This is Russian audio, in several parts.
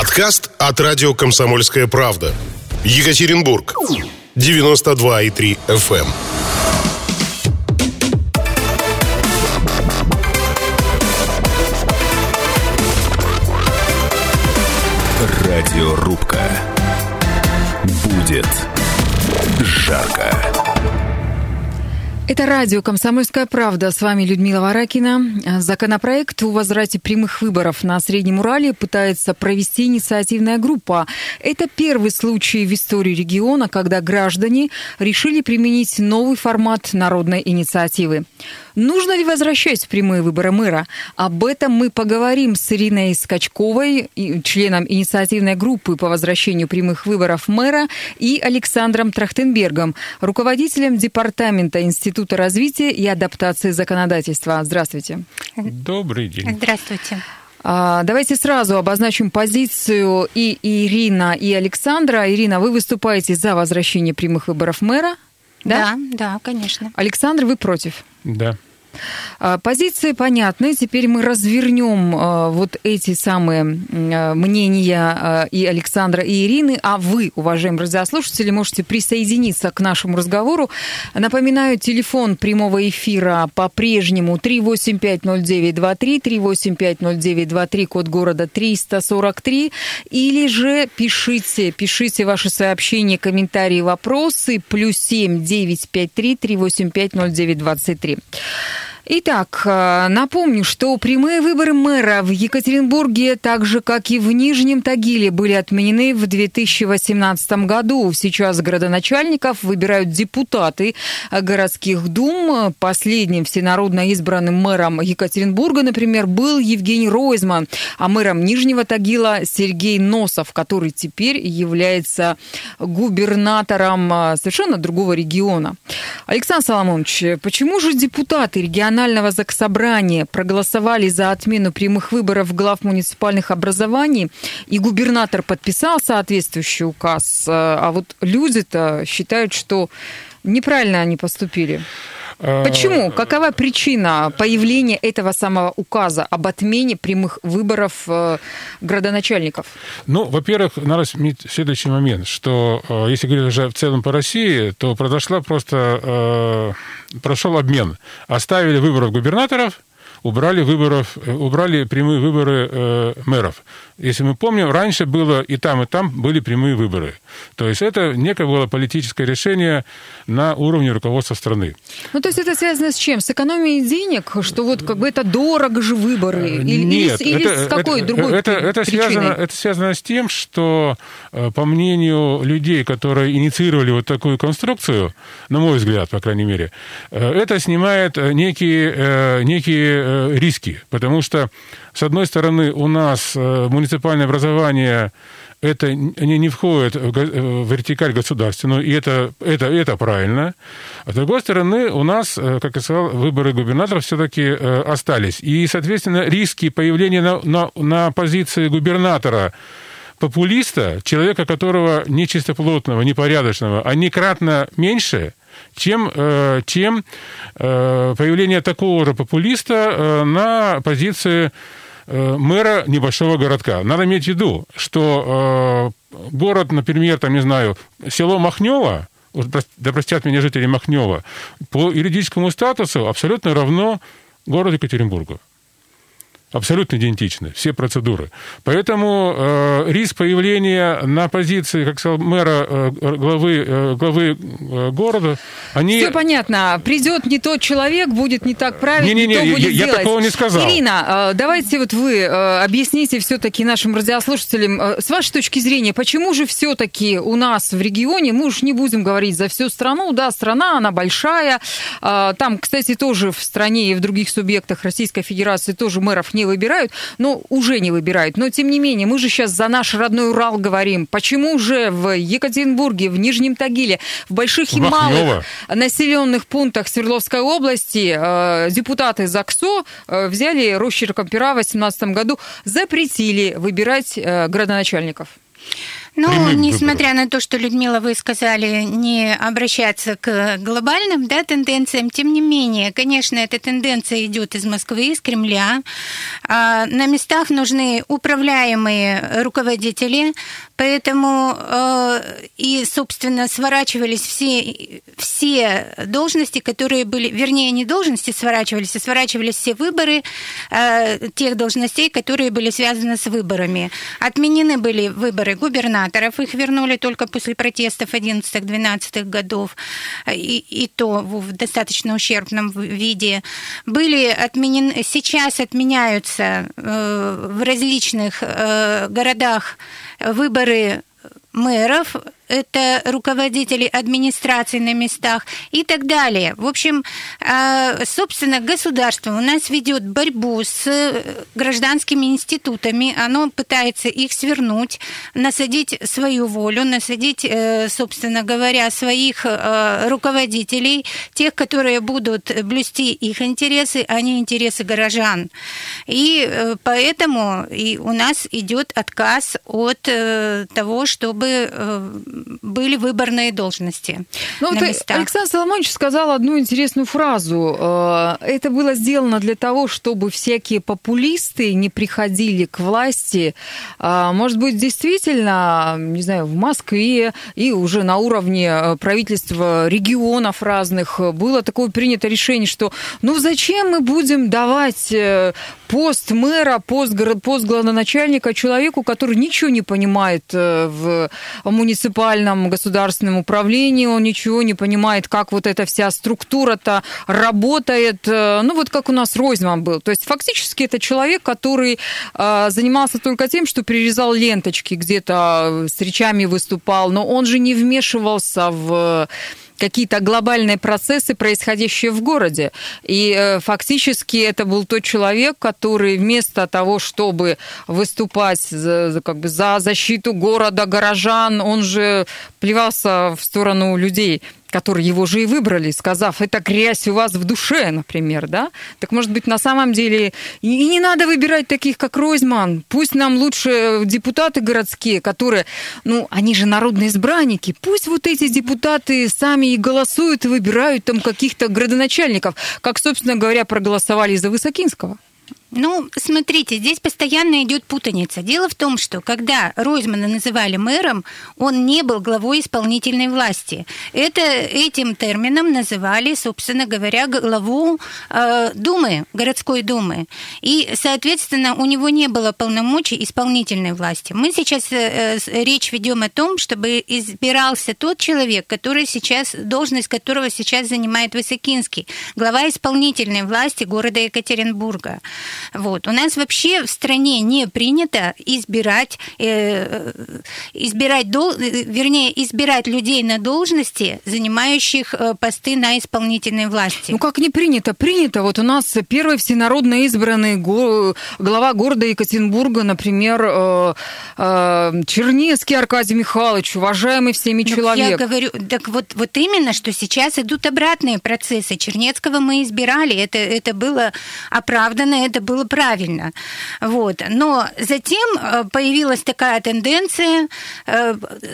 Подкаст от радио «Комсомольская правда». Екатеринбург. 92,3 FM. Радиорубка. Будет жарко. Это радио «Комсомольская правда». С вами Людмила Варакина. Законопроект о возврате прямых выборов на Среднем Урале пытается провести инициативная группа. Это первый случай в истории региона, когда граждане решили применить новый формат народной инициативы. Нужно ли возвращать прямые выборы мэра? Об этом мы поговорим с Ириной Скачковой, членом инициативной группы по возвращению прямых выборов мэра, и Александром Трахтенбергом, руководителем департамента Института развития и адаптации законодательства. Здравствуйте. Добрый день. Здравствуйте. Давайте сразу обозначим позицию и Ирина, и Александра. Ирина, вы выступаете за возвращение прямых выборов мэра? Да? Да, конечно. Александр, вы против? Да. Позиции понятны. Теперь мы развернем вот эти самые мнения и Александра, и Ирины. А вы, уважаемые радиослушатели, можете присоединиться к нашему разговору. Напоминаю, телефон прямого эфира по-прежнему 3850923, 3850923, код города 343. Или же пишите ваши сообщения, комментарии, вопросы, +7 953 3850923. Итак, напомню, что прямые выборы мэра в Екатеринбурге, так же, как и в Нижнем Тагиле, были отменены в 2018 году. Сейчас городоначальников выбирают депутаты городских дум. Последним всенародно избранным мэром Екатеринбурга, например, был Евгений Ройзман, а мэром Нижнего Тагила Сергей Носов, который теперь является губернатором совершенно другого региона. Александр Соломонович, почему же депутаты регионального Заксобрания проголосовали за отмену прямых выборов глав муниципальных образований, и губернатор подписал соответствующий указ, а вот люди-то считают, что неправильно они поступили? Почему? Какова причина появления этого самого указа об отмене прямых выборов градоначальников? Ну, во-первых, надо иметь следующий момент, что, если говорить уже в целом по России, то прошел обмен. Оставили выборов губернаторов, убрали прямые выборы мэров. Если мы помним, раньше было и там были прямые выборы. То есть это некое было политическое решение на уровне руководства страны. Ну, то есть это связано с чем? С экономией денег? Что вот как бы это дорого же выборы? Или с какой другой причиной? Это связано с тем, что, по мнению людей, которые инициировали вот такую конструкцию, на мой взгляд, по крайней мере, это снимает некие риски. Потому что, с одной стороны, у нас муниципальное образование это не входит в вертикаль государственную, и это правильно. А с другой стороны, у нас, как я сказал, выборы губернаторов все-таки остались. И, соответственно, риски появления на позиции губернатора популиста, человека, которого не чистоплотного, не порядочного, они кратно меньше, чем появление такого же популиста на позиции мэра небольшого городка. Надо иметь в виду, что город, например, село Махнёво, да простят меня жители Махнёва, по юридическому статусу абсолютно равно городу Екатеринбургу. Абсолютно идентичны все процедуры. Поэтому риск появления на позиции, как сказал мэра, главы города, они... Все понятно. Придет не тот человек, будет не так правильно, будет делать. Я такого не сказал. Ирина, давайте вот вы объясните все-таки нашим радиослушателям, с вашей точки зрения, почему же все-таки у нас в регионе, мы уж не будем говорить за всю страну, да, страна, она большая, там, кстати, тоже в стране и в других субъектах Российской Федерации тоже мэров уже не выбирают. Но, тем не менее, мы же сейчас за наш родной Урал говорим. Почему же в Екатеринбурге, в Нижнем Тагиле, в больших и малых населенных пунктах Свердловской области депутаты ЗАГСО взяли росчерком пера в 2018 году, запретили выбирать градоначальников? Ну, несмотря на то, что, Людмила, вы сказали не обращаться к глобальным, да, тенденциям, тем не менее, конечно, эта тенденция идет из Москвы, из Кремля. На местах нужны управляемые руководители, поэтому и, собственно, сворачивались все должности, которые были, вернее, не должности сворачивались, а сворачивались все выборы тех должностей, которые были связаны с выборами. Отменены были выборы губернаторов, их вернули только после протестов 11-12 годов, и то в достаточно ущербном виде. Были отменены, сейчас отменяются в различных городах выборы мэров, это руководители администрации на местах и так далее. В общем, собственно, государство у нас ведет борьбу с гражданскими институтами, оно пытается их свернуть, насадить свою волю, насадить, собственно говоря, своих руководителей, тех, которые будут блюсти их интересы, а не интересы горожан. И поэтому и у нас идет отказ от того, чтобы были выборные должности на местах. Александр Соломонович сказал одну интересную фразу. Это было сделано для того, чтобы всякие популисты не приходили к власти. Может быть, действительно, не знаю, в Москве и уже на уровне правительства регионов разных было такое принято решение, что ну зачем мы будем давать пост мэра, пост главноначальника человеку, который ничего не понимает в муниципальном государственном управлении, он ничего не понимает, как вот эта вся структура-то работает. Ну, вот как у нас Ройзман был. То есть фактически это человек, который занимался только тем, что перерезал ленточки, где-то с речами выступал, но он же не вмешивался в какие-то глобальные процессы, происходящие в городе. И фактически это был тот человек, который вместо того, чтобы выступать за защиту города, горожан, он же плевался в сторону людей, которые его же и выбрали, сказав, это грязь у вас в душе, например, да? Так, может быть, на самом деле и не надо выбирать таких, как Ройзман. Пусть нам лучше депутаты городские, которые, ну, они же народные избранники, пусть вот эти депутаты сами и голосуют, и выбирают там каких-то градоначальников, как, собственно говоря, проголосовали за Высокинского. Ну, смотрите, здесь постоянно идет путаница. Дело в том, что когда Ройзмана называли мэром, он не был главой исполнительной власти. Этим термином называли, собственно говоря, главу Думы, городской Думы. И, соответственно, у него не было полномочий исполнительной власти. Мы сейчас речь ведем о том, чтобы избирался тот человек, который сейчас, должность которого сейчас занимает Высокинский, глава исполнительной власти города Екатеринбурга. Вот. У нас вообще в стране не принято избирать людей на должности, занимающих посты на исполнительной власти. Ну как не принято? Принято. Вот у нас первый всенародно избранный глава города Екатеринбурга, например, Чернецкий Аркадий Михайлович, уважаемый всеми человек. Я говорю, так вот именно, что сейчас идут обратные процессы. Чернецкого мы избирали, это было оправдано, это было правильно. Вот. Но затем появилась такая тенденция.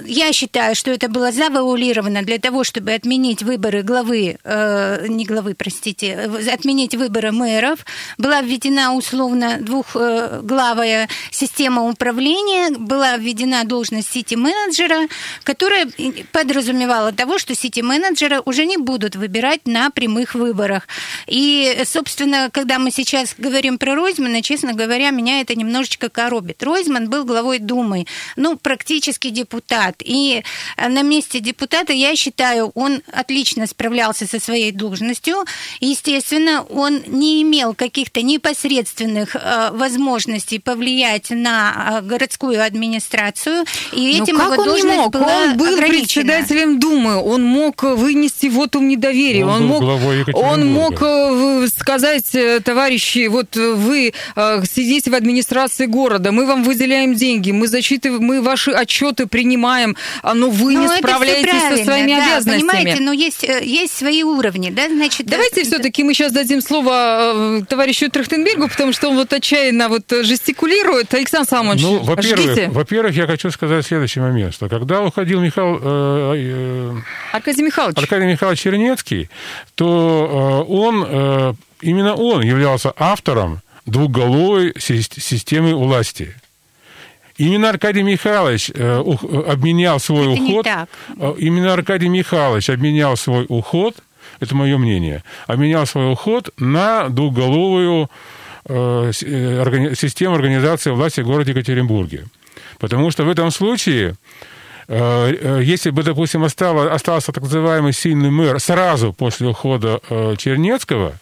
Я считаю, что это было завуалировано для того, чтобы отменить выборы отменить выборы мэров. Была введена условно двухглавая система управления, была введена должность сити-менеджера, которая подразумевала того, что сити-менеджера уже не будут выбирать на прямых выборах. И, собственно, когда мы сейчас говорим про Ройзмана, честно говоря, меня это немножечко коробит. Ройзман был главой Думы, ну, практически депутат. И на месте депутата, я считаю, он отлично справлялся со своей должностью. Естественно, он не имел каких-то непосредственных возможностей повлиять на городскую администрацию. И этим его должность была ограничена. Он был председателем Думы, он мог вынести вотум недоверия, он мог сказать, товарищи, вот вы сидите в администрации города, мы вам выделяем деньги, мы зачитываем, мы ваши отчеты принимаем, но вы не справляетесь со своими обязанностями. Понимаете, но есть свои уровни, да, значит... Давайте все-таки мы сейчас дадим слово товарищу Трахтенбергу, потому что он вот отчаянно вот жестикулирует. Александр Соломонович, жгите. Во-первых, я хочу сказать следующий момент, что когда уходил Аркадий Михайлович Чернецкий, то именно он являлся автором двухголовой системы власти. Именно Аркадий Михайлович обменял свой уход. Именно Аркадий Михайлович обменял свой уход, это мое мнение, обменял свой уход на двухголовую систему организации власти в городе Екатеринбурге. Потому что в этом случае, если бы, допустим, остался так называемый сильный мэр сразу после ухода Чернецкого,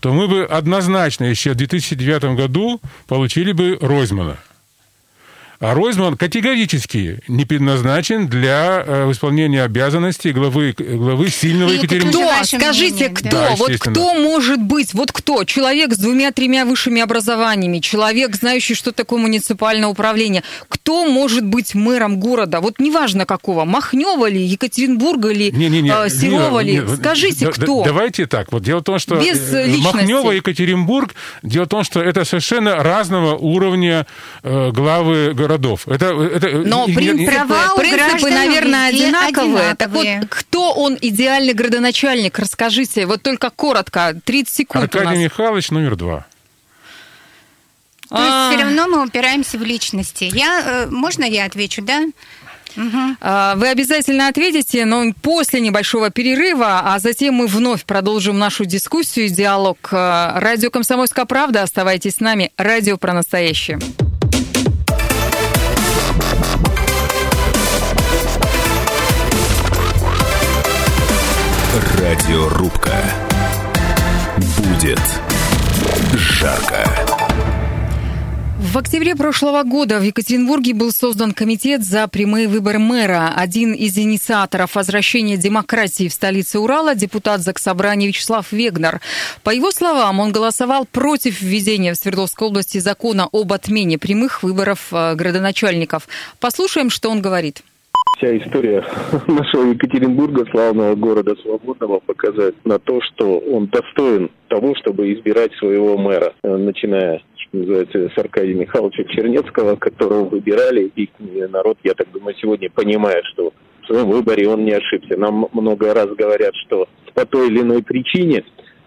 то мы бы однозначно еще в 2009 году получили бы Ройзмана. А Ройзман категорически не предназначен для исполнения обязанностей главы сильного Екатеринбурга. Кто? Скажите, кто? Да, вот кто может быть? Вот кто? Человек с 2-3 высшими образованиями, человек, знающий, что такое муниципальное управление. Кто может быть мэром города? Вот неважно какого. Махнёва ли, Екатеринбурга ли, Серова ли? Скажите, кто? Давайте так. Вот дело в том, что Махнёва и Екатеринбург, дело в том, что это совершенно разного уровня главы города. Но принципы, наверное, одинаковые. Так вот, кто он идеальный градоначальник? Расскажите, вот только коротко, 30 секунд. Аркадий Михайлович номер 2. То есть все равно мы упираемся в личности. Можно я отвечу, да? Вы обязательно ответите, но после небольшого перерыва, а затем мы вновь продолжим нашу дискуссию и диалог. Радио «Комсомольская правда». Оставайтесь с нами. Радио про настоящее. Радиорубка. Будет жарко. В октябре прошлого года в Екатеринбурге был создан комитет за прямые выборы мэра. Один из инициаторов возвращения демократии в столице Урала – депутат Заксобрания Вячеслав Вегнер. По его словам, он голосовал против введения в Свердловской области закона об отмене прямых выборов градоначальников. Послушаем, что он говорит. Вся история нашего Екатеринбурга, славного города свободного, показывает на то, что он достоин того, чтобы избирать своего мэра, начиная, что называется, с Аркадия Михайловича Чернецкого, которого выбирали, и народ, я так думаю, сегодня понимает, что в своем выборе он не ошибся. Нам много раз говорят, что по той или иной причине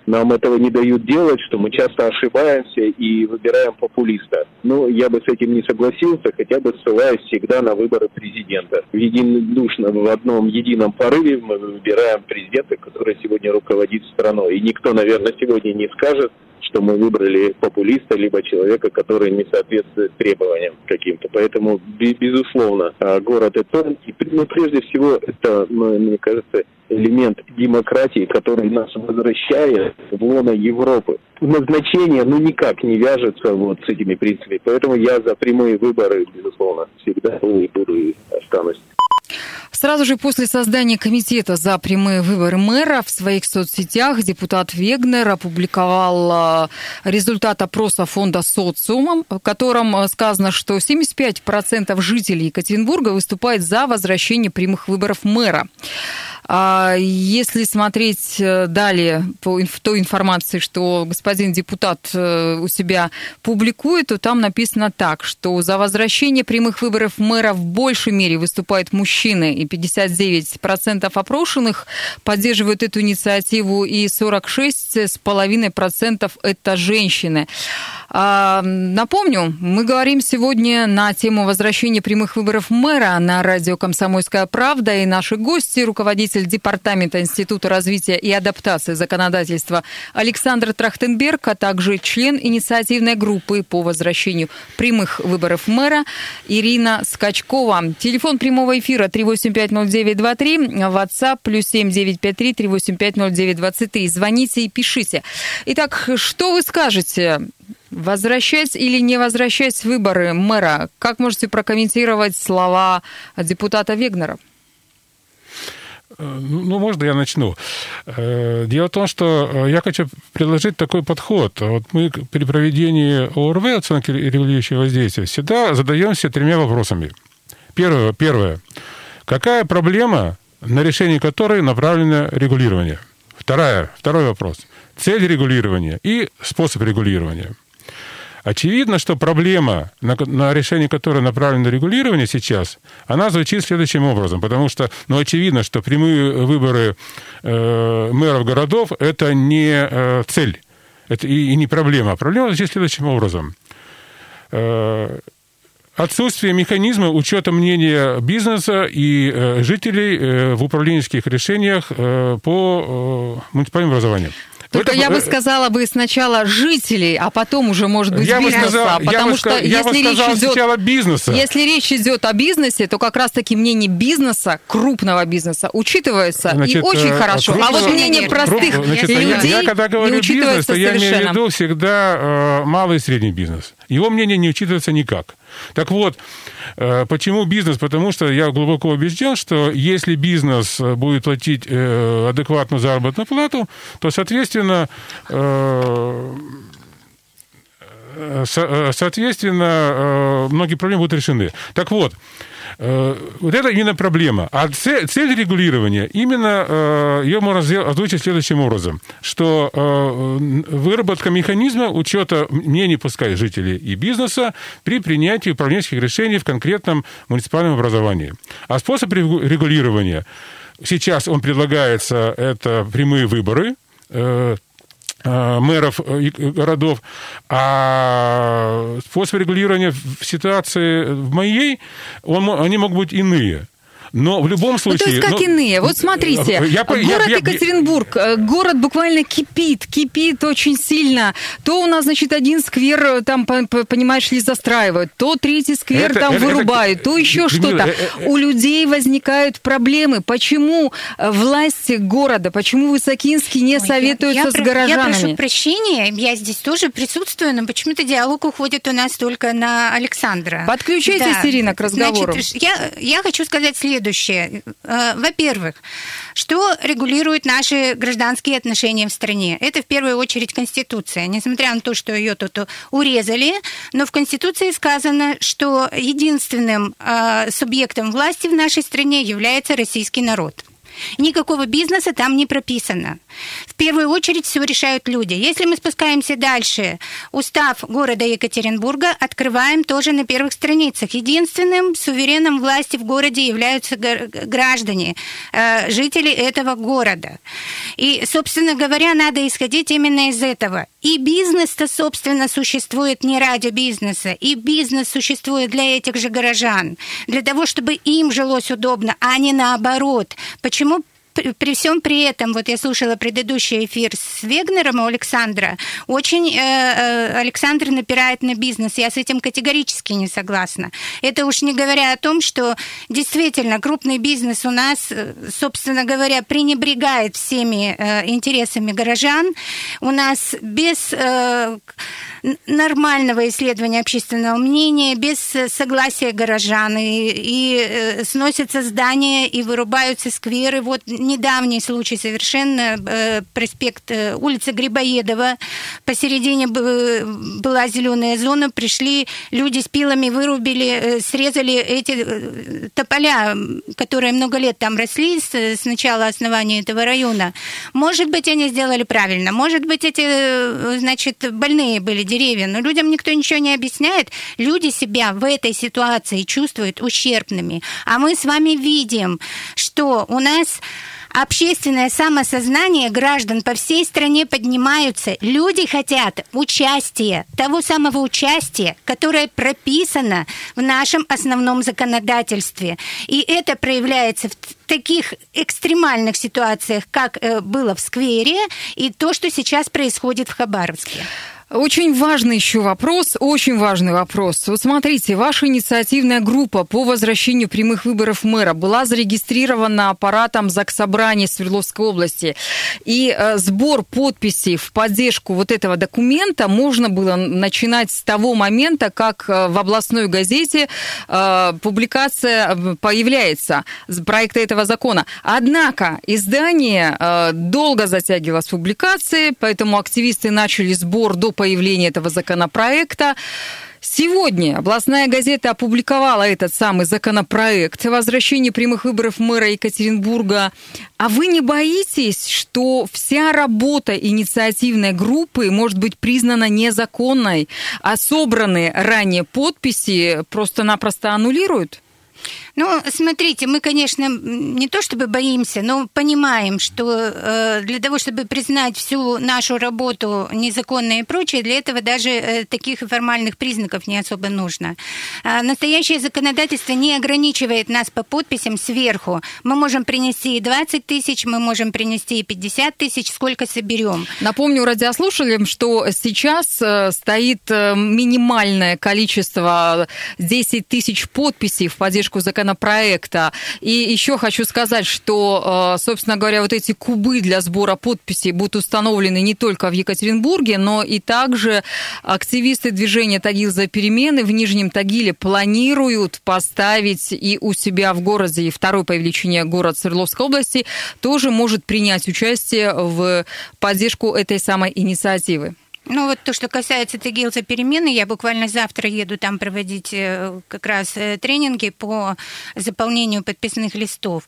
нам этого не дают делать, что мы часто ошибаемся и выбираем популиста. Но я бы с этим не согласился, хотя бы ссылаясь всегда на выборы президента. Единодушно, в одном едином порыве мы выбираем президента, который сегодня руководит страной. И никто, наверное, сегодня не скажет, что мы выбрали популиста, либо человека, который не соответствует требованиям каким-то. Поэтому, безусловно, город это, но прежде всего, это, мне кажется, элемент демократии, который нас возвращает в лоно Европы. Назначение, никак не вяжется с этими принципами. Поэтому я за прямые выборы, безусловно, всегда буду и останусь. Сразу же после создания комитета за прямые выборы мэра в своих соцсетях депутат Вегнер опубликовал результат опроса фонда «Социум», в котором сказано, что 75% жителей Екатеринбурга выступает за возвращение прямых выборов мэра. Если смотреть далее по той информации, что господин депутат у себя публикует, то там написано так, что за возвращение прямых выборов мэра в большей мере выступают мужчины, и 59% опрошенных поддерживают эту инициативу, и 46,5% это женщины. Напомню, мы говорим сегодня на тему возвращения прямых выборов мэра на радио «Комсомольская правда», и наши гости, руководитель департамента Института развития и адаптации законодательства Александр Трахтенберг, а также член инициативной группы по возвращению прямых выборов мэра Ирина Скачкова. Телефон прямого эфира 3850923, WhatsApp +7 953 3850923. Звоните и пишите. Итак, что вы скажете? Возвращать или не возвращать выборы мэра? Как можете прокомментировать слова депутата Вегнера? Ну, можно я начну? Дело в том, что я хочу предложить такой подход. Вот мы при проведении ОРВ, оценки регулирующего воздействия, всегда задаемся тремя вопросами. Первое. Какая проблема, на решение которой направлено регулирование? Второй вопрос. Цель регулирования и способ регулирования. Очевидно, что проблема, на решение которой направлено регулирование сейчас, она звучит следующим образом. Потому что, очевидно, что прямые выборы мэров городов – это не цель, это и не проблема. Проблема звучит следующим образом. Отсутствие механизма учета мнения бизнеса и жителей в управленческих решениях по муниципальным образованиям. Только я бы сказала бы сначала жителей, а потом уже, может быть, бизнеса. Потому что если речь идет о бизнесе, то как раз-таки мнение бизнеса, крупного бизнеса, учитывается и очень хорошо. А вот мнение простых людей не учитывается совершенно. Я имею в виду всегда малый и средний бизнес. Его мнение не учитывается никак. Так вот, почему бизнес? Потому что я глубоко убежден, что если бизнес будет платить адекватную заработную плату, то, соответственно, многие проблемы будут решены. Так вот, вот это именно проблема. А цель регулирования, именно ее можно озвучить следующим образом, что выработка механизма учета мнений, пускай жителей и бизнеса, при принятии управленческих решений в конкретном муниципальном образовании. А способ регулирования, сейчас он предлагается, это прямые выборы мэров городов, а способ регулирования в ситуации в моей, они могут быть иные. Но в любом случае... Ну, то есть как иные? Вот смотрите, город Екатеринбург, город буквально кипит очень сильно. То у нас, значит, один сквер, там, понимаешь ли, застраивают, то третий сквер вырубают, то еще что-то. У людей возникают проблемы. Почему власти города, почему Высокинский не советуются с горожанами? Я прошу прощения, я здесь тоже присутствую, но почему-то диалог уходит у нас только на Александра. Подключайтесь, да. Ирина, к разговору. Значит, я хочу сказать следующее. Во-первых, что регулирует наши гражданские отношения в стране? Это в первую очередь Конституция. Несмотря на то, что ее тут урезали, но в Конституции сказано, что единственным субъектом власти в нашей стране является российский народ. Никакого бизнеса там не прописано. В первую очередь все решают люди. Если мы спускаемся дальше, устав города Екатеринбурга открываем тоже на первых страницах. Единственным сувереном власти в городе являются граждане, жители этого города. И, собственно говоря, надо исходить именно из этого. И бизнес-то, собственно, существует не ради бизнеса. И бизнес существует для этих же горожан. Для того, чтобы им жилось удобно, а не наоборот. Почему? При всем при этом, вот я слушала предыдущий эфир с Вегнером у Александра, очень Александр напирает на бизнес. Я с этим категорически не согласна. Это уж не говоря о том, что действительно крупный бизнес у нас, собственно говоря, пренебрегает всеми интересами горожан. У нас без нормального исследования общественного мнения, без согласия горожан и сносятся здания и вырубаются скверы. Вот недавний случай совершенно, проспект, улица Грибоедова, посередине была зеленая зона, пришли люди с пилами, вырубили, срезали эти тополя, которые много лет там росли с начала основания этого района. Может быть, они сделали правильно, может быть, эти, значит, больные были деревья, но людям никто ничего не объясняет. Люди себя в этой ситуации чувствуют ущербными. А мы с вами видим, что у нас... Общественное самосознание граждан по всей стране поднимаются. Люди хотят участия, того самого участия, которое прописано в нашем основном законодательстве. И это проявляется в таких экстремальных ситуациях, как было в сквере, и то, что сейчас происходит в Хабаровске. Очень важный еще вопрос, очень важный вопрос. Вот смотрите, ваша инициативная группа по возвращению прямых выборов мэра была зарегистрирована аппаратом Заксобрания Свердловской области. И сбор подписей в поддержку вот этого документа можно было начинать с того момента, как в областной газете публикация появляется проекта этого закона. Однако издание долго затягивало с публикацией, поэтому активисты начали сбор до появления этого законопроекта. Сегодня областная газета опубликовала этот самый законопроект о возвращении прямых выборов мэра Екатеринбурга. А вы не боитесь, что вся работа инициативной группы может быть признана незаконной, а собранные ранее подписи просто-напросто аннулируют? Ну, смотрите, мы, конечно, не то чтобы боимся, но понимаем, что для того, чтобы признать всю нашу работу незаконной и прочее, для этого даже таких формальных признаков не особо нужно. Настоящее законодательство не ограничивает нас по подписям сверху. Мы можем принести и 20 тысяч, мы можем принести и 50 тысяч, сколько соберем. Напомню радиослушателям, что сейчас стоит минимальное количество 10 тысяч подписей в поддержку законопроекта. И еще хочу сказать, что, собственно говоря, вот эти кубы для сбора подписей будут установлены не только в Екатеринбурге, но и также активисты движения «Тагил за перемены» в Нижнем Тагиле планируют поставить и у себя в городе, и второй по величине город Свердловской области тоже может принять участие в поддержку этой самой инициативы. Ну, вот то, что касается Тагил за перемены, я буквально завтра еду там проводить как раз тренинги по заполнению подписных листов.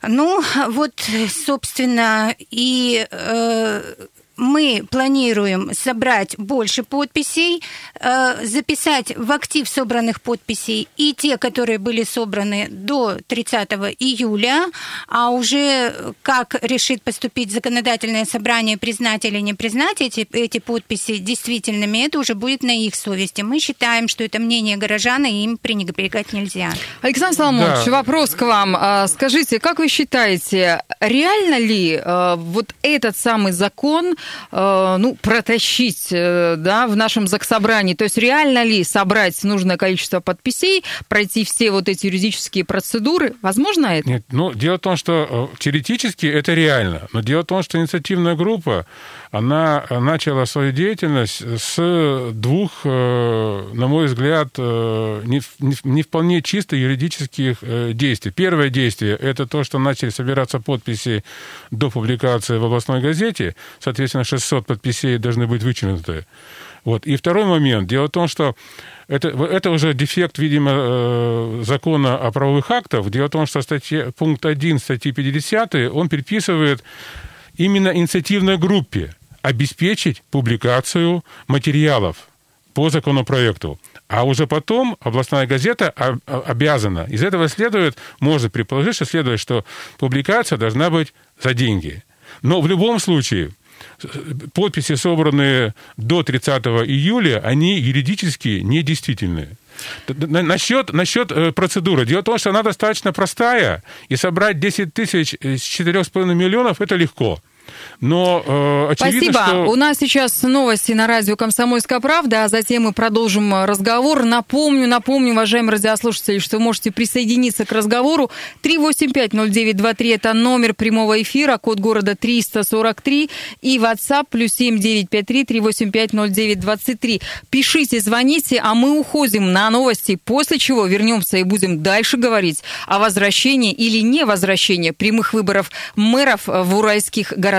Ну, вот, собственно, и... мы планируем собрать больше подписей, записать в актив собранных подписей и те, которые были собраны до 30 июля, а уже как решит поступить законодательное собрание, признать или не признать эти подписи действительными, это уже будет на их совести. Мы считаем, что это мнение горожан, и им пренебрегать нельзя. Александр Соломонович, да. Вопрос к вам. Скажите, как вы считаете, реально ли вот этот самый закон протащить, да, в нашем заксобрании. То есть реально ли собрать нужное количество подписей, пройти все вот эти юридические процедуры? Возможно это? Нет, ну, дело в том, что теоретически это реально. Но дело в том, что инициативная группа, она начала свою деятельность с двух, на мой взгляд, не вполне чисто юридических действий. Первое действие – это то, что начали собираться подписи до публикации в областной газете. Соответственно, 600 подписей должны быть вычеркнуты. Вот. И второй момент. Дело в том, что это уже дефект, видимо, закона о правовых актах. Дело в том, что пункт 1 статьи 50 он предписывает именно инициативной группе обеспечить публикацию материалов по законопроекту. А уже потом областная газета обязана. Из этого следует, можно предположить, что следует, что публикация должна быть за деньги. Но в любом случае подписи, собранные до 30 июля, они юридически недействительны. Насчет процедуры. Дело в том, что она достаточно простая, и собрать 10 тысяч с 4,5 миллионов – это легко. Но очевидно, спасибо. Что... У нас сейчас новости на радио «Комсомольская правда», а затем мы продолжим разговор. Напомню, уважаемые радиослушатели, что вы можете присоединиться к разговору. 385-0923 – это номер прямого эфира, код города 343, и WhatsApp +7 953 385 0923. Пишите, звоните, а мы уходим на новости, после чего вернемся и будем дальше говорить о возвращении или не возвращении прямых выборов мэров в уральских городах.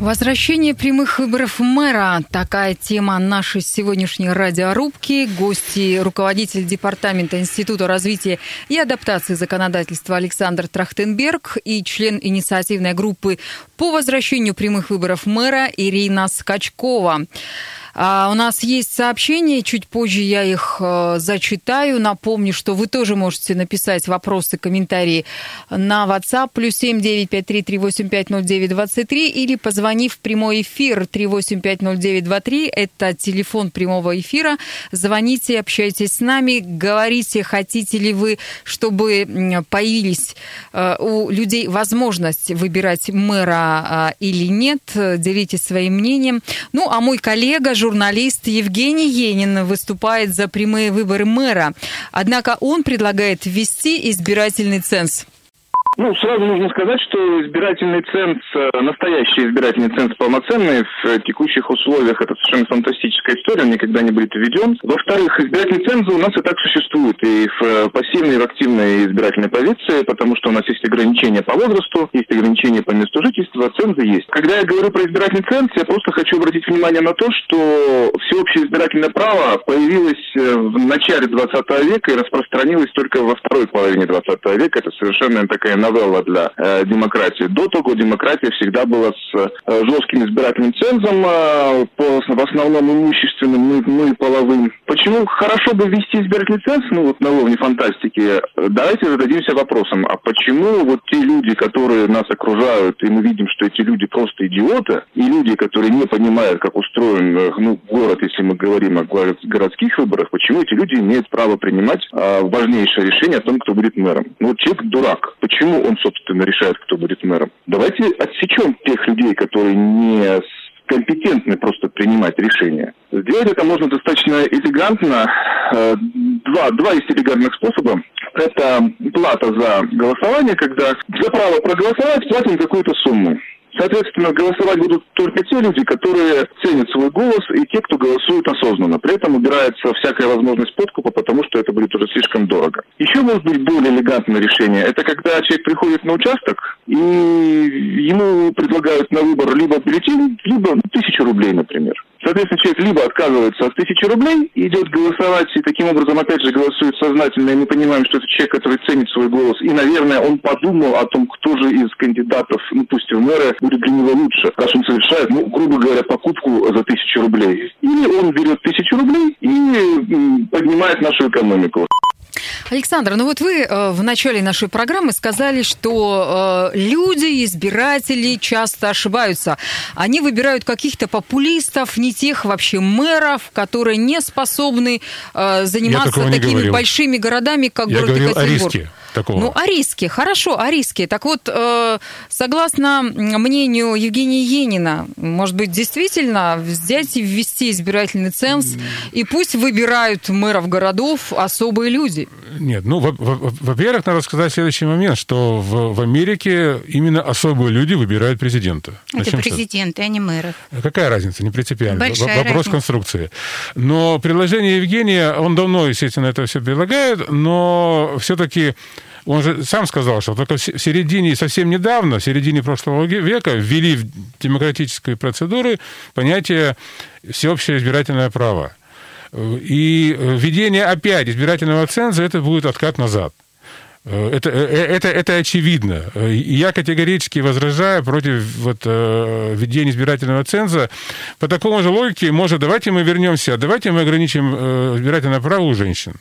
Возвращение прямых выборов мэра. Такая тема нашей сегодняшней радиорубки. Гости, руководитель департамента Института развития и адаптации законодательства Александр Трахтенберг и член инициативной группы по возвращению прямых выборов мэра Ирина Скачкова. У нас есть сообщения, чуть позже я их зачитаю. Напомню, что вы тоже можете написать вопросы, комментарии на WhatsApp +7 953 385 0923 или позвонив в прямой эфир 3850923. Это телефон прямого эфира. Звоните, общайтесь с нами, говорите, хотите ли вы, чтобы появились у людей возможность выбирать мэра или нет. Делитесь своим мнением. Ну, а мой коллега, журналист Евгений Енин выступает за прямые выборы мэра. Однако он предлагает ввести избирательный ценз. Ну, сразу нужно сказать, что избирательный ценз, настоящий избирательный ценз полноценный в текущих условиях, это совершенно фантастическая история, он никогда не будет введен. Во-вторых, избирательные цензы у нас и так существуют и в пассивной, и в активной избирательной позиции, потому что у нас есть ограничения по возрасту, есть ограничения по месту жительства, цензы есть. Когда я говорю про избирательный ценз, я просто хочу обратить внимание на то, что всеобщее избирательное право появилось в начале 20 века и распространилось только во второй половине 20 века. Это совершенно такая новелла для демократии. До того демократия всегда была с жестким избирательным цензом, в основном имущественным, ну и половым. Почему хорошо бы ввести избирательный ценз, ну вот на уровне фантастики? Давайте зададимся вопросом, а почему вот те люди, которые нас окружают, и мы видим, что эти люди просто идиоты, и люди, которые не понимают, как устроен город, если мы говорим о городских выборах, почему эти люди имеют право принимать важнейшее решение о том, кто будет мэром? Ну вот человек дурак. Почему он, собственно, решает, кто будет мэром? Давайте отсечем тех людей, которые не компетентны просто принимать решения. Сделать это можно достаточно элегантно. Два есть элегантных способа. Это плата за голосование, когда за право проголосовать платим какую-то сумму. Соответственно, голосовать будут только те люди, которые ценят свой голос, и те, кто голосует осознанно. При этом убирается всякая возможность подкупа, потому что это будет уже слишком дорого. Еще может быть более элегантное решение. Это когда человек приходит на участок, и ему предлагают на выбор либо бюллетень, либо 1000 рублей, например. Соответственно, человек либо отказывается от 1000 рублей, идет голосовать, и таким образом, опять же, голосует сознательно, и мы понимаем, что это человек, который ценит свой голос, и, наверное, он подумал о том, кто же из кандидатов, ну, пусть и в мэры, будет для него лучше, раз он совершает, ну, грубо говоря, покупку за 1000 рублей. Или он берет 1000 рублей и поднимает нашу экономику. Александр, ну вот вы в начале нашей программы сказали, что люди, избиратели часто ошибаются. Они выбирают каких-то популистов, не тех вообще мэров, которые не способны заниматься такими большими городами, как город Екатеринбург. Такого. Ну, о риске. Хорошо, о риске. Так вот, согласно мнению Евгения Енина, может быть, действительно взять и ввести избирательный ценз, и пусть выбирают мэров городов особые люди. Нет, ну, во-первых, надо сказать следующий момент, что в Америке именно особые люди выбирают президента. Это президенты, а не мэров. Какая разница? Не принципиально. Вопрос конструкции. Но предложение Евгения, он давно, естественно, это все предлагает, но все-таки... Он же сам сказал, что только в середине, совсем недавно, в середине прошлого века ввели в демократические процедуры понятие «всеобщее избирательное право». И введение опять избирательного ценза – это будет откат назад. Это очевидно. И я категорически возражаю против введения избирательного ценза. По такому же логике, может, давайте мы вернемся, давайте мы ограничим избирательное право у женщин.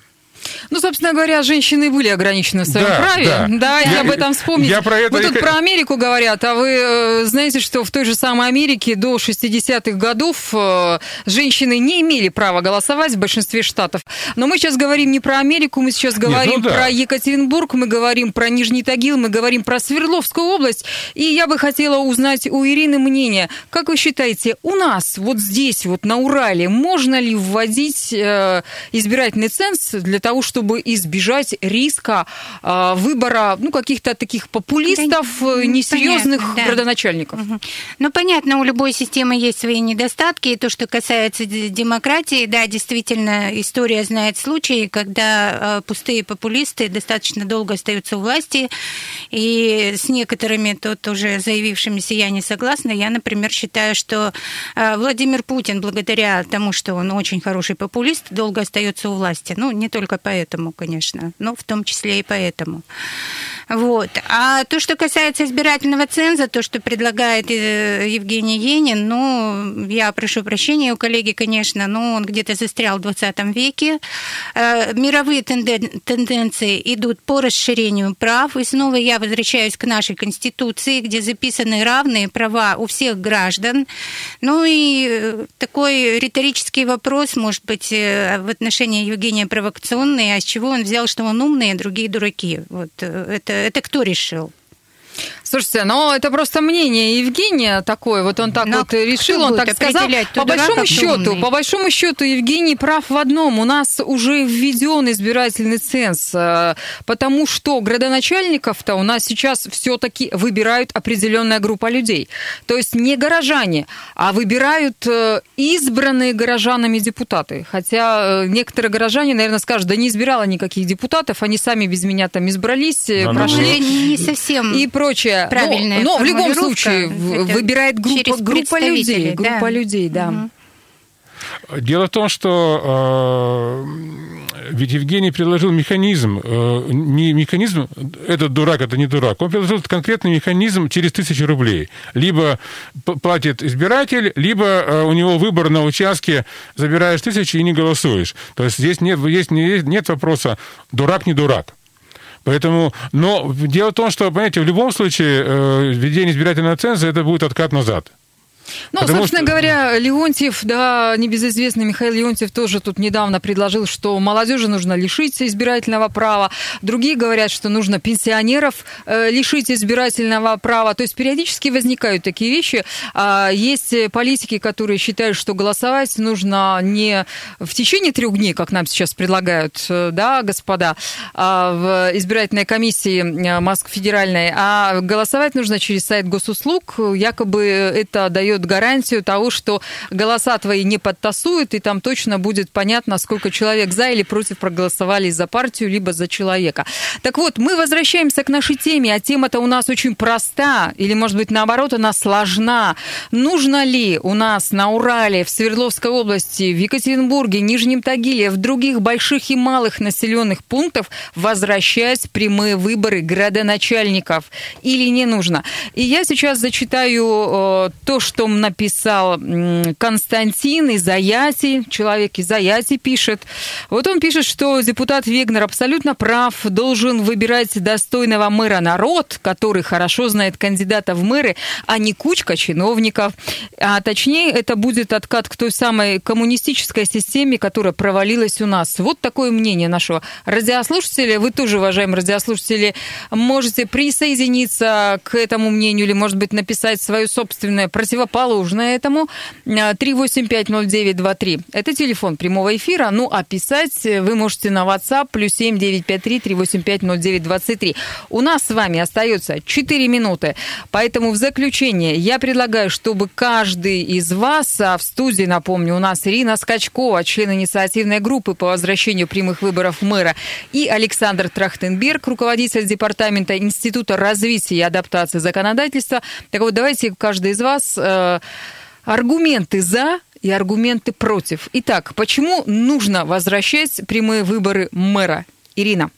Ну, собственно говоря, женщины были ограничены в своем праве. Да, и об этом вспомнить. Мы тут про Америку говорят, а вы знаете, что в той же самой Америке до 60-х годов женщины не имели права голосовать в большинстве штатов. Но мы сейчас говорим не про Америку, мы сейчас говорим про Екатеринбург, мы говорим про Нижний Тагил, мы говорим про Свердловскую область. И я бы хотела узнать у Ирины мнение. Как вы считаете, у нас вот здесь, вот на Урале, можно ли вводить избирательный ценз для того, чтобы избежать риска выбора каких-то таких популистов, несерьезных градоначальников. Угу. Ну, понятно, у любой системы есть свои недостатки. И то, что касается демократии, да, действительно, история знает случаи, когда пустые популисты достаточно долго остаются у власти. И с некоторыми тут уже заявившимися я не согласна. Я, например, считаю, что Владимир Путин, благодаря тому, что он очень хороший популист, долго остается у власти. Ну, не только поэтому, конечно, но в том числе и поэтому. Вот. А то, что касается избирательного ценза, то, что предлагает Евгений Енин, ну, я прошу прощения у коллеги, конечно, но он где-то застрял в 20 веке. Мировые тенденции идут по расширению прав. И снова я возвращаюсь к нашей Конституции, где записаны равные права у всех граждан. Ну и такой риторический вопрос, может быть, в отношении Евгения провокационный, а с чего он взял, что он умный, а другие дураки? Вот это кто решил? Слушайте, ну это просто мнение Евгения такое, вот он так но вот решил, он так сказал. По большому счету Евгений прав в одном, у нас уже введен избирательный ценз, потому что градоначальников-то у нас сейчас все-таки выбирают определенная группа людей, то есть не горожане, а выбирают избранные горожанами депутаты, хотя некоторые горожане, наверное, скажут, да не избирала никаких депутатов, они сами без меня там избрались, прошли. Не совсем. И прочее. Правильная но в любом случае выбирает группа людей. Угу. Дело в том, что ведь Евгений предложил механизм, не механизм, этот дурак, это не дурак, он предложил конкретный механизм через 1000 рублей. Либо платит избиратель, либо у него выбор на участке, забираешь 1000 и не голосуешь. То есть здесь нет вопроса, дурак, не дурак. Поэтому, но дело в том, что, понимаете, в любом случае введение избирательного ценза это будет откат назад. Ну, Потому, собственно говоря, Леонтьев, да, небезызвестный Михаил Леонтьев тоже тут недавно предложил, что молодежи нужно лишить избирательного права. Другие говорят, что нужно пенсионеров лишить избирательного права. То есть периодически возникают такие вещи. Есть политики, которые считают, что голосовать нужно не в течение 3 дней, как нам сейчас предлагают, да, господа, в избирательной комиссии Федеральной, а голосовать нужно через сайт госуслуг. Якобы это дает гарантию того, что голоса твои не подтасуют, и там точно будет понятно, сколько человек за или против проголосовали за партию, либо за человека. Так вот, мы возвращаемся к нашей теме, а тема-то у нас очень проста, или, может быть, наоборот, она сложна. Нужно ли у нас на Урале, в Свердловской области, в Екатеринбурге, Нижнем Тагиле, в других больших и малых населенных пунктах возвращать прямые выборы градоначальников? Или не нужно? И я сейчас зачитаю то, что написал Константин из Аяти, человек из Аяти пишет. Вот он пишет, что депутат Вегнер абсолютно прав, должен выбирать достойного мэра народ, который хорошо знает кандидата в мэры, а не кучка чиновников. А точнее, это будет откат к той самой коммунистической системе, которая провалилась у нас. Вот такое мнение нашего радиослушателя. Вы тоже, уважаемые радиослушатели, можете присоединиться к этому мнению или, может быть, написать свое собственное противоположно этому. 3850923. Это телефон прямого эфира. Ну, а писать вы можете на WhatsApp +7 953 385 0923. У нас с вами остается 4 минуты. Поэтому в заключение я предлагаю, чтобы каждый из вас, а в студии, напомню, у нас Ирина Скачкова, член инициативной группы по возвращению прямых выборов мэра, и Александр Трахтенберг, руководитель департамента Института развития и адаптации законодательства. Так вот, давайте каждый из вас аргументы за и аргументы против. Итак, почему нужно возвращать прямые выборы мэра? Ирина.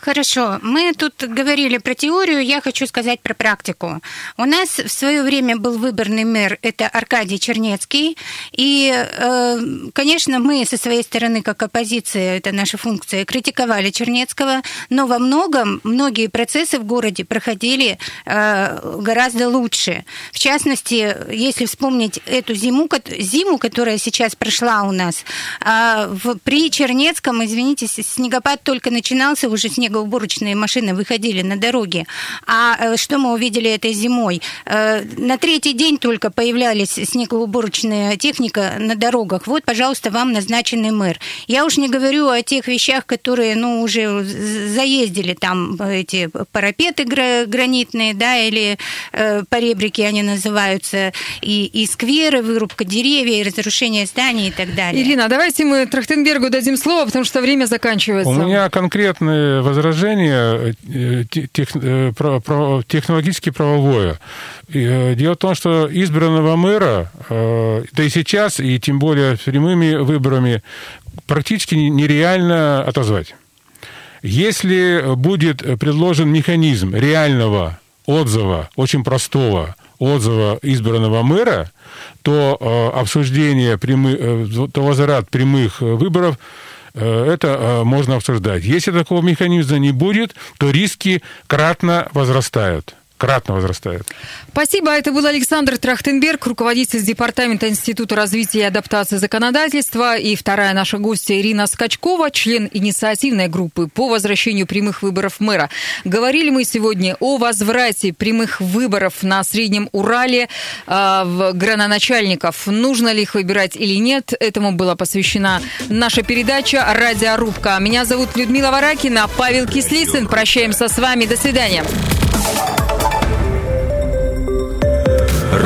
Хорошо. Мы тут говорили про теорию, я хочу сказать про практику. У нас в свое время был выборный мэр, это Аркадий Чернецкий, и, конечно, мы со своей стороны, как оппозиция, это наша функция, критиковали Чернецкого, но во многом многие процессы в городе проходили гораздо лучше. В частности, если вспомнить эту зиму, которая сейчас прошла у нас, при Чернецком, извините, снегопад только начинался, уже снегоуборочные машины выходили на дороги. А что мы увидели этой зимой? На 3-й день только появлялись снегоуборочная техника на дорогах. Вот, пожалуйста, вам назначенный мэр. Я уж не говорю о тех вещах, которые, ну, уже заездили, там эти парапеты гранитные, да, или поребрики они называются, и скверы, вырубка деревьев, разрушение зданий и так далее. Ирина, давайте мы Трахтенбергу дадим слово, потому что время заканчивается. У меня конкретные возражение технологически правовое. Дело в том, что избранного мэра, да и сейчас, и тем более прямыми выборами, практически нереально отозвать. Если будет предложен механизм реального отзыва, очень простого отзыва избранного мэра, то обсуждение возврат прямых выборов, это можно обсуждать. Если такого механизма не будет, то риски кратно возрастают. Спасибо. Это был Александр Трахтенберг, руководитель департамента Института развития и адаптации законодательства. И вторая наша гостья Ирина Скачкова, член инициативной группы по возвращению прямых выборов мэра. Говорили мы сегодня о возврате прямых выборов на Среднем Урале в граноначальников. Нужно ли их выбирать или нет? Этому была посвящена наша передача «Радиорубка». Меня зовут Людмила Варакина, Павел Кислицын. Прощаемся с вами. До свидания.